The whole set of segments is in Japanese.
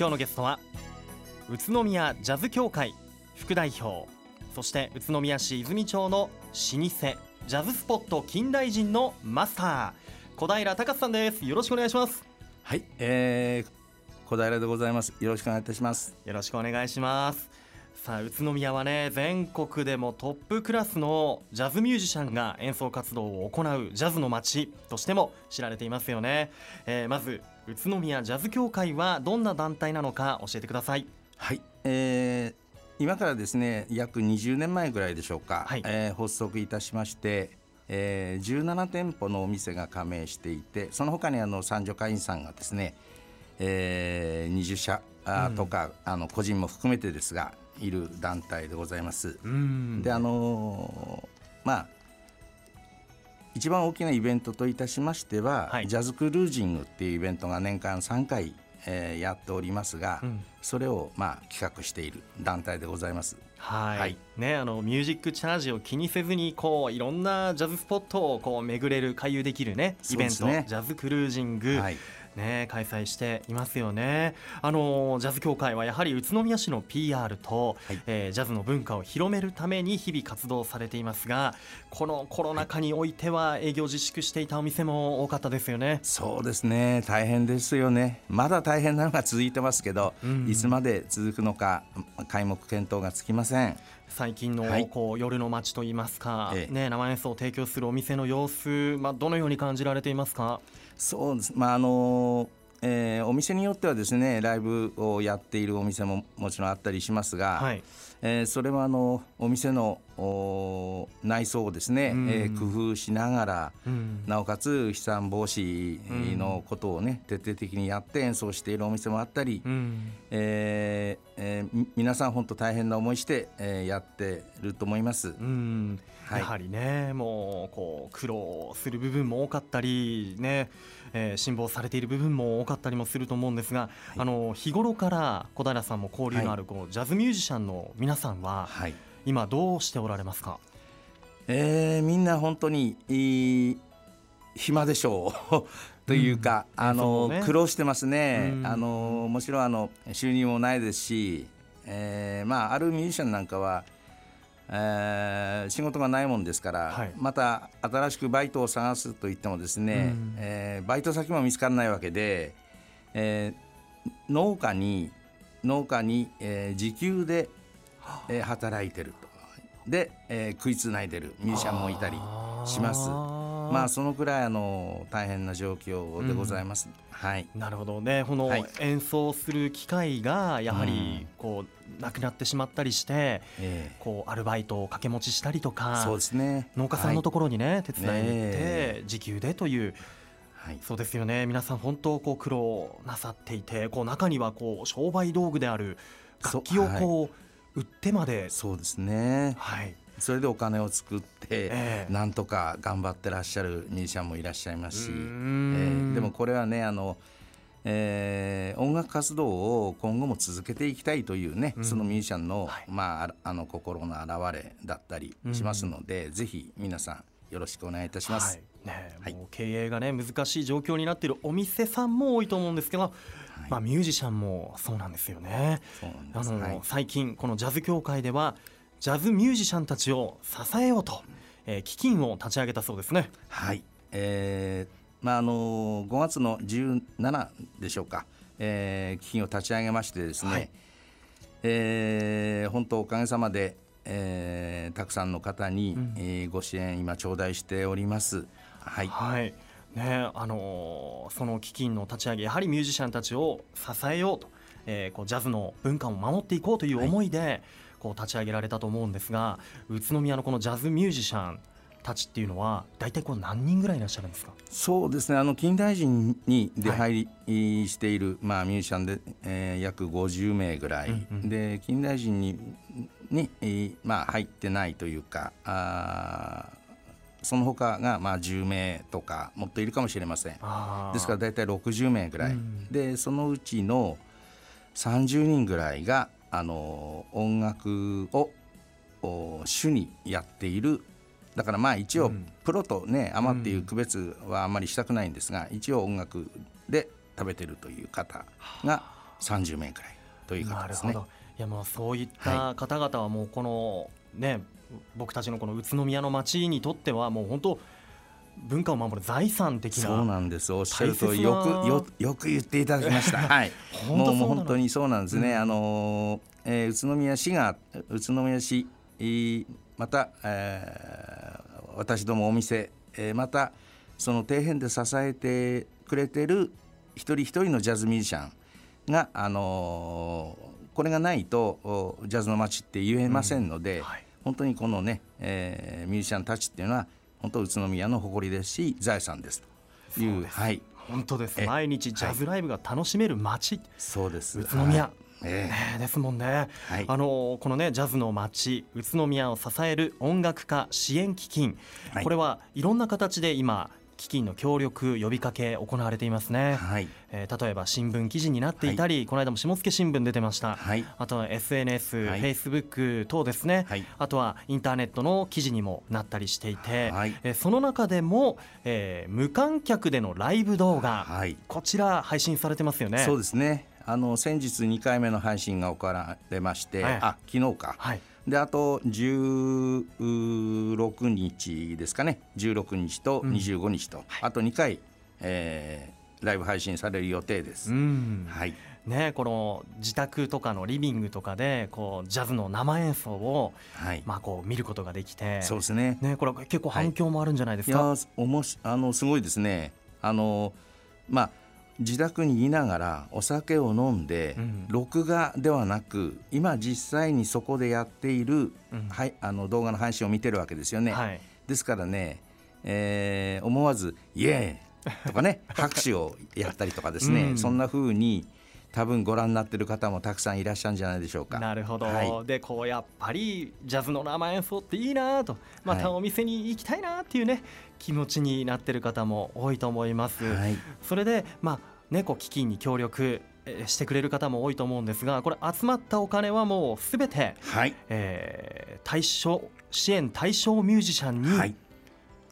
今日のゲストは宇都宮ジャズ協会副代表、そして宇都宮市泉町の老舗ジャズスポット近代人のマスター小平隆さんです。よろしくお願いします。はい、小平でございます。よろしくお願いいたします。よろしくお願いします。さあ、宇都宮はね、全国でもトップクラスのジャズミュージシャンが演奏活動を行うジャズの街としても知られていますよね。まず宇都宮ジャズ協会はどんな団体なのか教えてください。はい、今からですね約20年前ぐらいでしょうか、はい、発足いたしまして、17店舗のお店が加盟していて、その他に三助会員さんがですね、20社とか、個人も含めてですがいる団体でございます。で、一番大きなイベントといたしましては、はい、ジャズクルージングっていうイベントが年間3回、やっておりますが、それを、企画している団体でございます。はい、ね、ミュージックチャージを気にせずにこういろんなジャズスポットをこう巡れる、回遊できる、ね、イベント、ね、ジャズクルージング、はい、ね、開催していますよね。ジャズ協会はやはり宇都宮市の PR と、はい、ジャズの文化を広めるために日々活動されていますが、このコロナ禍においては営業自粛していたお店も多かったですよね。はい、そうですね、大変ですよね。まだ大変なのが続いてますけど、いつまで続くのか皆目見当がつきません。最近のこう夜の街といいますか、ね、生演奏を提供するお店の様子、どのように感じられていますか？そうです、お店によってはですねライブをやっているお店ももちろんあったりしますが、はい、それはお店の内装をですね、工夫しながら、なおかつ飛散防止のことをね、徹底的にやって演奏しているお店もあったり、皆さん本当大変な思いして、やってると思います。はい、やはりね、もうこう苦労する部分も多かったり、ね、辛抱されている部分も多かったりもすると思うんですが、はい、日頃から小平さんも交流のあるこう、はい、ジャズミュージシャンの皆さんは、はい、今どうしておられますか？みんな本当に暇でしょうというか、苦労してますね。もちろん収入もないですし、あるミュージシャンなんかは、仕事がないもんですから、はい、また新しくバイトを探すといってもですね、バイト先も見つからないわけで、農家に、時給で働いてるとかで、食いつないでるミュージシャンもいたりします。そのくらい大変な状況でございます。はい、なるほどね。この演奏する機会がやはりこうなくなってしまったりして、こうアルバイトを掛け持ちしたりとか、そうですね、農家さんのところにね、手伝いに行って、時給でという。はい、そうですよね。皆さん本当こう苦労なさっていて、こう中にはこう商売道具である楽器をこう売ってまで、そうですね、はい、それでお金を作ってなんとか頑張ってらっしゃるミュージシャンもいらっしゃいますし、でもこれはね、音楽活動を今後も続けていきたいというね、そのミュージシャンの、はい、心の表れだったりしますので、ぜひ皆さんよろしくお願いいたします。もう経営が、ね、難しい状況になっているお店さんも多いと思うんですけど、ミュージシャンもそうなんですよね。最近このジャズ協会ではジャズミュージシャンたちを支えようと、基金を立ち上げたそうですね。はい、5月の17でしょうか、基金を立ち上げましてですね、はい、本当おかげさまでたくさんの方に、ご支援今頂戴しております。はい、はい、ね、その基金の立ち上げ、やはりミュージシャンたちを支えようと、こうジャズの文化を守っていこうという思いで、こう立ち上げられたと思うんですが、宇都宮のこのジャズミュージシャンたちっていうのは大体こう何人ぐらいいらっしゃるんですか？そうですね、近代人に出入りしている、はい、ミュージシャンで、約50名ぐらい、で近代人に入ってないというか、その他が10名とかもっといるかもしれません。ですから大体60名ぐらい、でそのうちの30人ぐらいが音楽を主にやっている。だから一応プロとね、アマっていう区別はあんまりしたくないんですが、一応音楽で食べてるという方が30名くらいということですね。なるほど。いやもうそういった方々はもうこのね、僕たちのこの宇都宮の街にとってはもう本当文化を守る財産的な。そうなんです。おっしゃるとよく言っていただきましたはい、もう本当にそうなんですね、うん、宇都宮市がまた、私どもお店、またその底辺で支えてくれてる一人一人のジャズミュージシャンが、これがないとジャズの街って言えませんので、うん、はい、本当にこのね、ミュージシャンたちっていうのは本当宇都宮の誇りですし財産ですという。はい、本当です。毎日ジャズライブが楽しめる街、はい、そうです、宇都宮、はい、ですもんね、はい、このねジャズの街宇都宮を支える音楽家支援基金、はい、これはいろんな形で今基金の協力呼びかけ行われていますね、はい、例えば新聞記事になっていたり、はい、この間も下野新聞出てました、はい、あとは SNS、はい、Facebook 等ですね、はい、あとはインターネットの記事にもなったりしていて、はい、その中でも、無観客でのライブ動画、はい、こちら配信されてますよね。そうですね、先日2回目の配信が行われまして、はい、昨日か、はい、であと16日ですかね、16日と25日と、うん、はい、あと2回、ライブ配信される予定です、うん、はい、ね、この自宅とかのリビングとかでこうジャズの生演奏を、はい、こう見ることができて、そうですね、ね、これ結構反響もあるんじゃないですか。はい、いやすごいですね。自宅にいながらお酒を飲んで、うん、録画ではなく今実際にそこでやっている、うん、はい、動画の配信を見てるわけですよね、はい、ですからね、思わずイエーイとかね拍手をやったりとかですね、うん、そんな風に多分ご覧になっている方もたくさんいらっしゃるんじゃないでしょうか。なるほど、はい、でこうやっぱりジャズの生演奏っていいなと、またお店に行きたいなっていうね、はい、気持ちになっている方も多いと思います、はい、それでこう基金に協力してくれる方も多いと思うんですが、これ集まったお金はもうすべて、はい、支援対象ミュージシャンに、はい、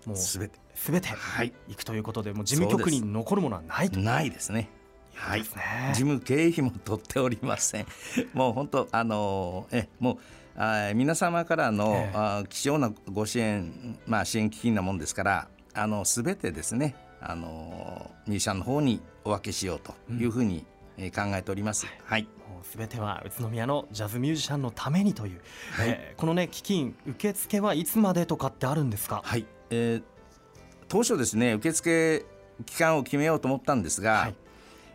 もうすべていくということで、もう事務局に残るものはないと。ないですね。はい、事務経費も取っておりませんもう本当もう皆様からの、貴重なご支援、支援基金なもんですから、すべてですね、ミュージシャンの方にお分けしようというふうに考えております。うん、はい、もうすべては宇都宮のジャズミュージシャンのためにという、はい、このね基金受付はいつまでとかってあるんですか。はい、当初ですね受付期間を決めようと思ったんですが、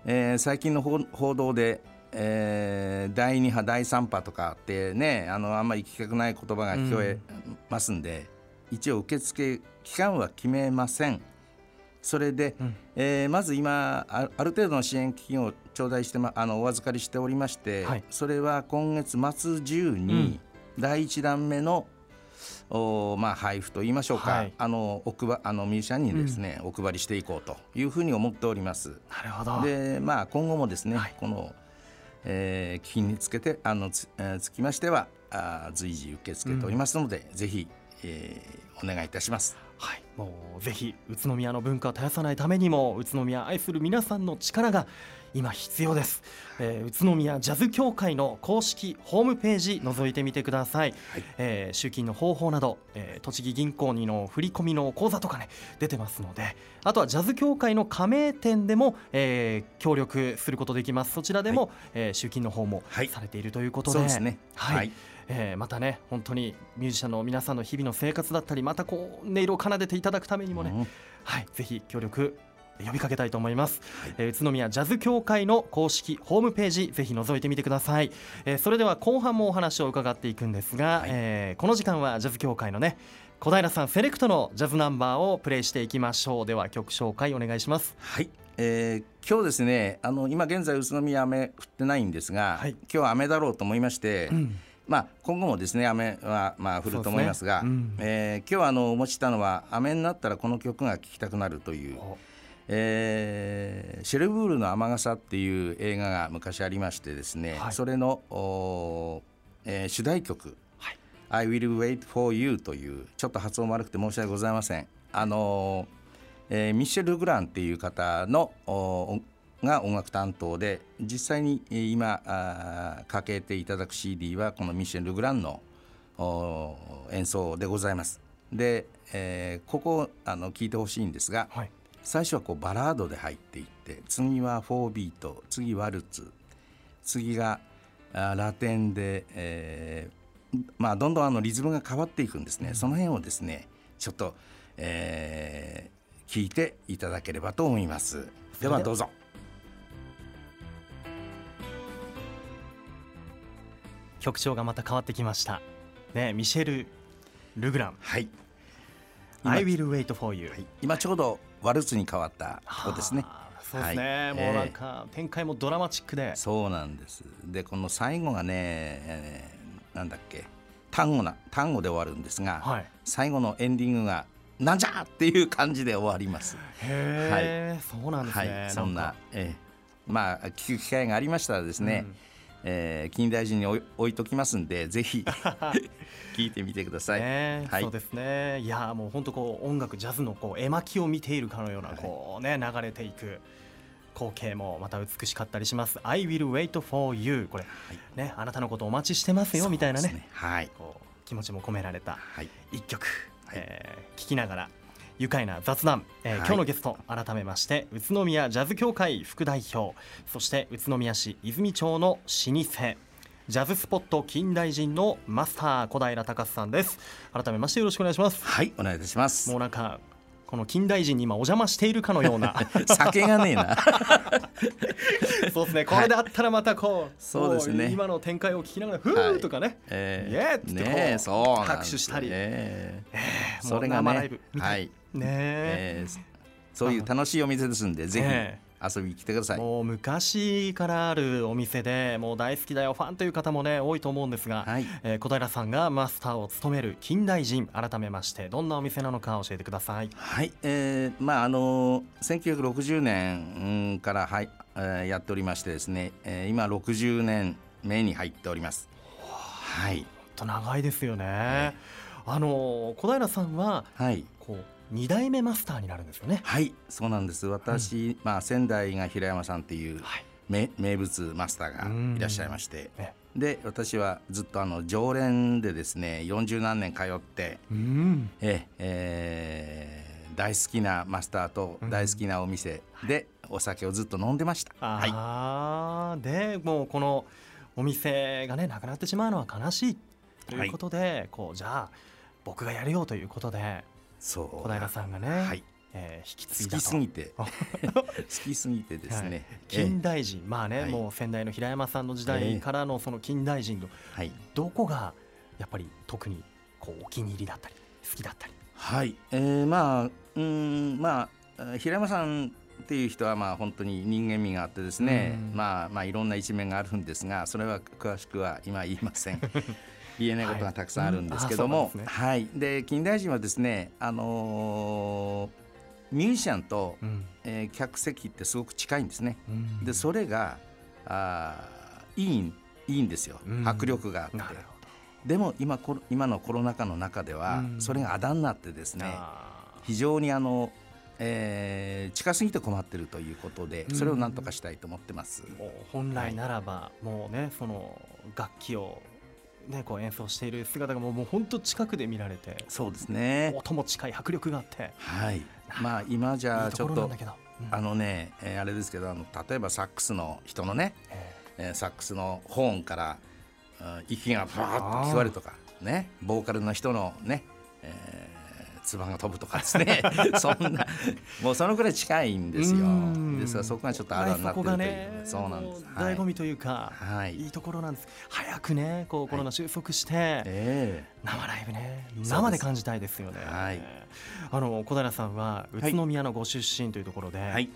はい、最近の報道で、第2波第3波とかってね、あんまり聞きたくない言葉が聞こえますんで、うん、一応受付期間は決めません。それで、うん、まず今ある程度の支援基金を頂戴して、お預かりしておりまして、はい、それは今月末中に第1弾目の、配布といいましょうか、はい、ミュージシャンにですね、うん、お配りしていこうというふうに思っております。なるほど。で、今後もですね、はい、この、基金につきましては随時受け付けておりますので、うん、ぜひ、お願いいたします。はい、もうぜひ宇都宮の文化を絶やさないためにも宇都宮を愛する皆さんの力が今必要です、宇都宮ジャズ協会の公式ホームページ覗いてみてください、はい、集金の方法など、栃木銀行にの振り込みの口座とかね出てますので、あとはジャズ協会の加盟店でも、協力することできます。そちらでも、はい、集金の方もされているということで、はい、そうですね、はい、はい、またね本当にミュージシャンの皆さんの日々の生活だったり、またこう音色を奏でていただくためにもね、うん、はい、ぜひ協力呼びかけたいと思います、はい、宇都宮ジャズ協会の公式ホームページぜひ覗いてみてください、それでは後半もお話を伺っていくんですが、はい、この時間はジャズ協会のね小平さんセレクトのジャズナンバーをプレイしていきましょう。では曲紹介お願いします。はい、今日ですね今現在宇都宮雨降ってないんですが、はい、今日は雨だろうと思いまして、うん、今後もですね雨は降ると思いますが、今日お持ちしたのは雨になったらこの曲が聴きたくなるという、シェルブールの雨傘っていう映画が昔ありましてですね、はい、それの、主題曲、はい、I will wait for you というちょっと発音悪くて申し訳ございません、ミッシェル・グランっていう方のが音楽担当で、実際に今かけていただく CD はこのミシェル・ルグランの演奏でございます。で、ここを聴いてほしいんですが、はい、最初はこうバラードで入っていって、次は4ビート、次ワルツ、次がラテンで、どんどんリズムが変わっていくんですね、うん、その辺をですねちょっと、聞いていただければと思います。ではどうぞ。曲調がまた変わってきましたね。ミシェル・ルグラン、はい、I will wait for you、はい、今ちょうどワルツに変わったことですね。そうですね、はい、もうなんか展開もドラマチックで、そうなんです。でこの最後がね、なんだっけ、単語で終わるんですが、はい、最後のエンディングがなんじゃっていう感じで終わります。へー、はい、そうなんですね、はい、そんな、聞く機会がありましたらですね、近代人に置いときますんで、ぜひ聞いてみてください。そうですね。いやもう本当こう音楽ジャズのこう絵巻を見ているかのようなこうね、流れていく光景もまた美しかったりします。I will wait for you、 これ、はい、ね、あなたのことお待ちしてますよみたいなね、はい、こう気持ちも込められた一曲、はい、聞きながら愉快な雑談、今日のゲスト、はい、改めまして宇都宮ジャズ協会副代表、そして宇都宮市泉町の老舗ジャズスポット近代人のマスター小平隆さんです。改めましてよろしくお願いします。はい、お願いいたします。もうなんかこの近代人に今お邪魔しているかのような酒がねえなそうですね、これであったらまたこう、そうですね、今の展開を聞きながらフーとかね、イエーって拍手したり、それがね、はいねえ、そういう楽しいお店ですんで、ぜひ遊びに来てください。もう昔からあるお店で、もう大好きだよファンという方もね多いと思うんですが、はい、小平さんがマスターを務める近代人、改めましてどんなお店なのか教えてください。はい、1960年から、はい、やっておりましてですね、今60年目に入っております。はい、ほんと長いですよね。小平さんは、はい、こう2代目マスターになるんですよね。はい、そうなんです。私、うん、仙台が平山さんっていう、はい、名物マスターがいらっしゃいまして、で私はずっと常連でですね40何年通って、大好きなマスターと大好きなお店でお酒をずっと飲んでました。はい、でもうこのお店がねなくなってしまうのは悲しいということで、はい、こうじゃあ僕がやるよということで、そう小平さんがね、はい、引き継いだと。好きすぎてですね、はい、近代人、はい、もう仙台の平山さんの時代からのその近代人の、どこがやっぱり特にこうお気に入りだったり好きだったり。はい、平山さんっていう人は本当に人間味があってですね、いろんな一面があるんですが、それは詳しくは今言いません言えないことがたくさんあるんですけども、はい、で近代人はですね、ミュージシャンと、客席ってすごく近いんですね。でそれがいいんですよ、迫力があって。でも今のコロナ禍の中ではそれがあだになってですね、非常に近すぎて困ってるということで、それを何とかしたいと思ってます。もう本来ならば、もうねその楽器をね、こう演奏している姿がもう本当近くで見られて、そうですね、音も近い、迫力があって、はい、今じゃちょっとあれですけど、例えばサックスの人のね、サックスのホーンから、息がバーッと聞こえるとかね、ボーカルの人のね、つばが飛ぶとかですねそんなもうそのくらい近いんですよ。ですからそこがちょっとあらになってるという、そうなんです。醍醐味というか、はい、いいところなんです。早くねこうコロナ収束して、生ライブね、生で感じたいですよね。はい、小平さんは宇都宮のご出身というところで、はい、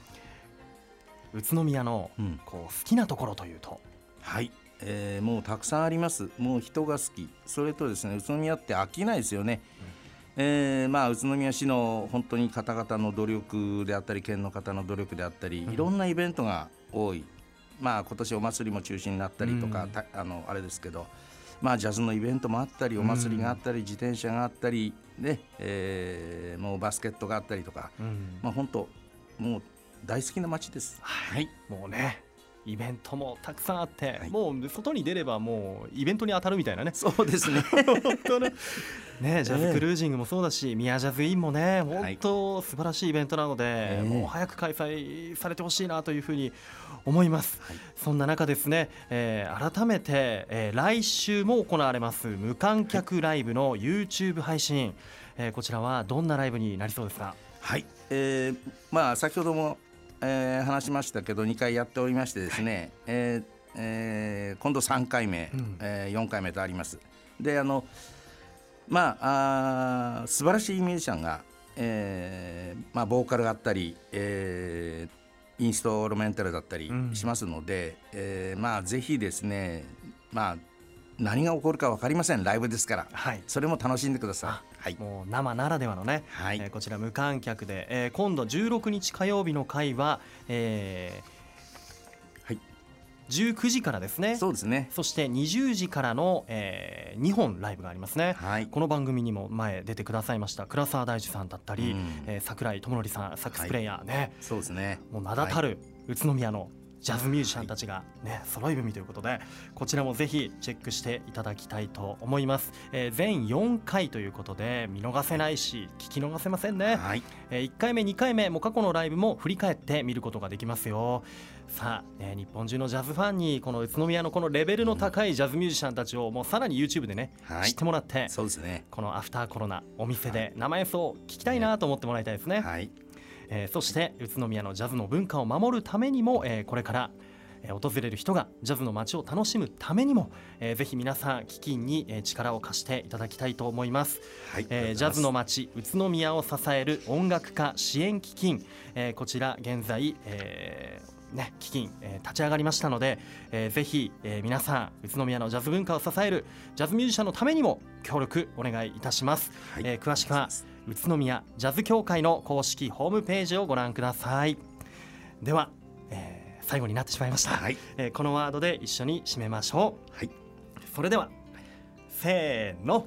宇都宮のこう好きなところというと、はい、もうたくさんあります。もう人が好き、それとですね宇都宮って飽きないですよね。宇都宮市の本当に方々の努力であったり、県の方の努力であったり、いろんなイベントが多い、今年お祭りも中止になったりとか、あれですけど、ジャズのイベントもあったり、お祭りがあったり、自転車があったり、もうバスケットがあったりとか、本当もう大好きな街です。はい、もうねイベントもたくさんあって、はい、もう外に出ればもうイベントに当たるみたいなね。そうですね。本当ね。ね、ジャズクルージングもそうだし、ミヤジャズインもね、本当素晴らしいイベントなので、もう早く開催されてほしいなというふうに思います。はい、そんな中ですね、改めて、来週も行われます無観客ライブの YouTube 配信、こちらはどんなライブになりそうですか。はい、まあ先ほども。話しましたけど2回やっておりましてですね、今度3回目、4回目とあります。で素晴らしいミュージシャンが、ボーカルがあったり、インストールメンタルだったりしますので、ぜひですね、何が起こるか分かりません。ライブですから、はい、それも楽しんでください。はい、もう生ならではのね、はい、こちら無観客で、今度16日火曜日の回は、はい、19時からですね。そうですね。そして20時からの、2本ライブがありますね。はい、この番組にも前出てくださいました倉沢大樹さんだったり、桜井智則さんサックスプレイヤーね、はい、そうですね。もう名だたる宇都宮のジャズミュージシャンたちが、ね、揃い踏みということで、こちらもぜひチェックしていただきたいと思います。全4回ということで見逃せないし、聞き逃せませんね。はい、1回目2回目も過去のライブも振り返って見ることができますよ。さあ、日本中のジャズファンにこの宇都宮のこのレベルの高いジャズミュージシャンたちをもうさらに YouTube でね、はい、知ってもらって、そうですね、このアフターコロナお店で生演奏を聞きたいなと思ってもらいたいですね。はい、そして宇都宮のジャズの文化を守るためにも、これから訪れる人がジャズの街を楽しむためにも、ぜひ皆さん基金に力を貸していただきたいと思います。はい、ジャズの街宇都宮を支える音楽家支援基金、こちら現在、基金、立ち上がりましたので、ぜひ、皆さん宇都宮のジャズ文化を支えるジャズミュージシャンのためにも協力お願いいたします。はい、詳しくは宇都宮ジャズ協会の公式ホームページをご覧ください。では、最後になってしまいました。はい、このワードで一緒に締めましょう。はい、それではせーの、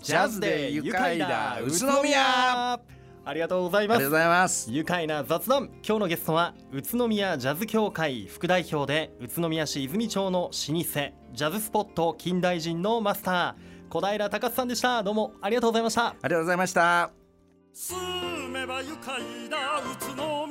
ジャズで愉快だ宇都宮。ありがとうございます。ありがとうございます。愉快な雑談、今日のゲストは宇都宮ジャズ協会副代表で宇都宮市泉町の老舗ジャズスポット近代人のマスター小平隆さんでした。どうもありがとうございました。ありがとうございました。住めば愉快な宇都宮。